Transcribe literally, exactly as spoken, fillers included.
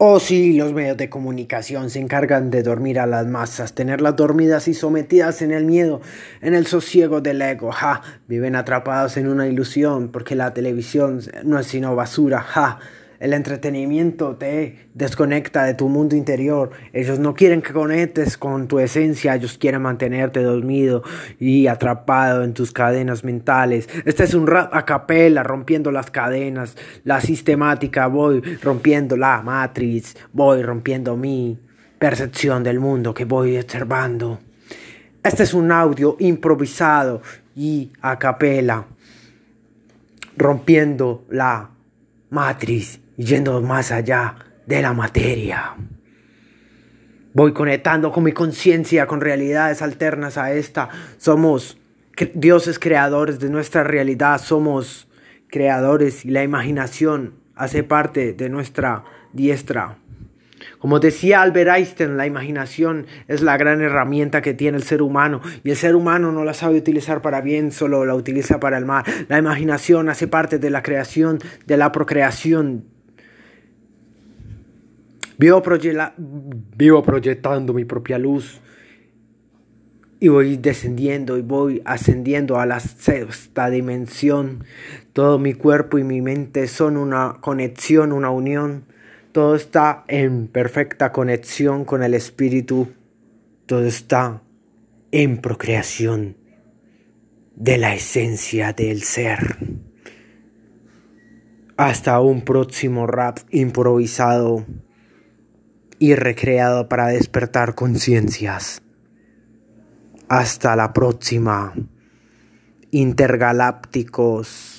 Oh sí, los medios de comunicación se encargan de dormir a las masas, tenerlas dormidas y sometidas en el miedo, en el sosiego del ego, ja, viven atrapados en una ilusión, porque la televisión no es sino basura, ja, el entretenimiento te desconecta de tu mundo interior, ellos no quieren que conectes con tu esencia, ellos quieren mantenerte dormido y atrapado en tus cadenas mentales. Este es un rap a capela, rompiendo las cadenas, la sistemática, voy rompiendo la matriz, voy rompiendo mi percepción del mundo que voy observando. Este es un audio improvisado y a capela, rompiendo la matriz. Y yendo más allá de la materia. Voy conectando con mi conciencia, con realidades alternas a esta. Somos cre- dioses creadores de nuestra realidad. Somos creadores y la imaginación hace parte de nuestra diestra. Como decía Albert Einstein, la imaginación es la gran herramienta que tiene el ser humano y el ser humano no la sabe utilizar para bien, solo la utiliza para el mal. La imaginación hace parte de la creación, de la procreación. Vivo, proye- vivo proyectando mi propia luz y voy descendiendo y voy ascendiendo a la sexta dimensión. Todo mi cuerpo y mi mente son una conexión, una unión. Todo está en perfecta conexión con el espíritu. Todo está en procreación de la esencia del ser. Hasta un próximo rap improvisado y recreado para despertar conciencias. Hasta la próxima, intergalácticos.